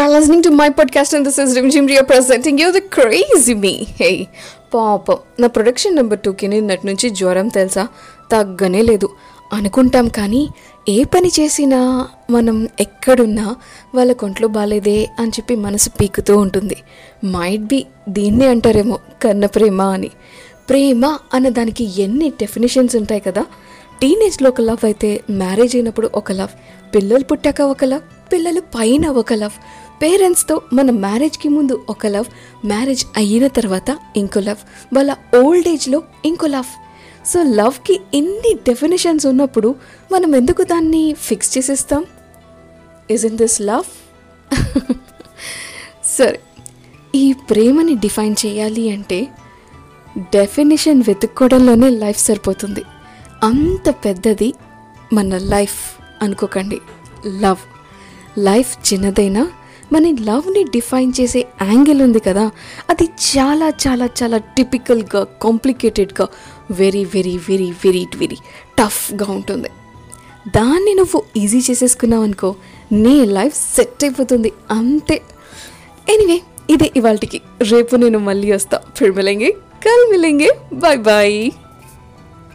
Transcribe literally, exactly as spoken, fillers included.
are listening to my podcast and this is Rimjimri presenting you the crazy me. Hey, పాపం నా production number టూకి నిన్నటి నుంచి జ్వరం తెలుసా తగ్గనే లేదు. అనుకుంటాం కానీ ఏ పని చేసినా మనం ఎక్కడున్నా వాళ్ళ కొంట్లో బాలేదే అని చెప్పి మనసు పీకుతూ ఉంటుంది. మైట్ బి దీన్నే అంటారేమో కన్న ప్రేమ అని. ప్రేమ అన్నదానికి ఎన్ని డెఫినేషన్స్ ఉంటాయి కదా. టీనేజ్లో ఒక లవ్ అయితే, మ్యారేజ్ అయినప్పుడు ఒక లవ్, పిల్లలు పుట్టాక ఒక లవ్, పిల్లలు పైన ఒక లవ్, పేరెంట్స్తో మన మ్యారేజ్కి ముందు ఒక లవ్, మ్యారేజ్ అయిన తర్వాత ఇంకో లవ్, వాళ్ళ ఓల్డ్ ఏజ్లో ఇంకో లవ్. సో లవ్కి ఎన్ని డెఫినేషన్స్ ఉన్నప్పుడు మనం ఎందుకు దాన్ని ఫిక్స్ చేసేస్తాం? Isn't this love? సరే, ఈ ప్రేమని డిఫైన్ చేయాలి అంటే డెఫినేషన్ వెతుక్కోవడంలోనే లైఫ్ సరిపోతుంది. అంత పెద్దది మన లైఫ్ అనుకోకండి. లవ్ లైఫ్ చిన్నదైనా మన లవ్ని డిఫైన్ చేసే యాంగిల్ ఉంది కదా, అది చాలా చాలా చాలా టిపికల్గా, కాంప్లికేటెడ్గా, very very very very very టఫ్గా ఉంటుంది. దాన్ని నువ్వు ఈజీ చేసేసుకున్నావు అనుకో, నీ లైఫ్ సెట్ అయిపోతుంది, అంతే. ఎనీవే, ఇదే ఇవాళకి. రేపు నేను మళ్ళీ వస్తా. ఫిర్ మిలేంగే, కల్ మిలేంగే, బాయ్ బాయ్.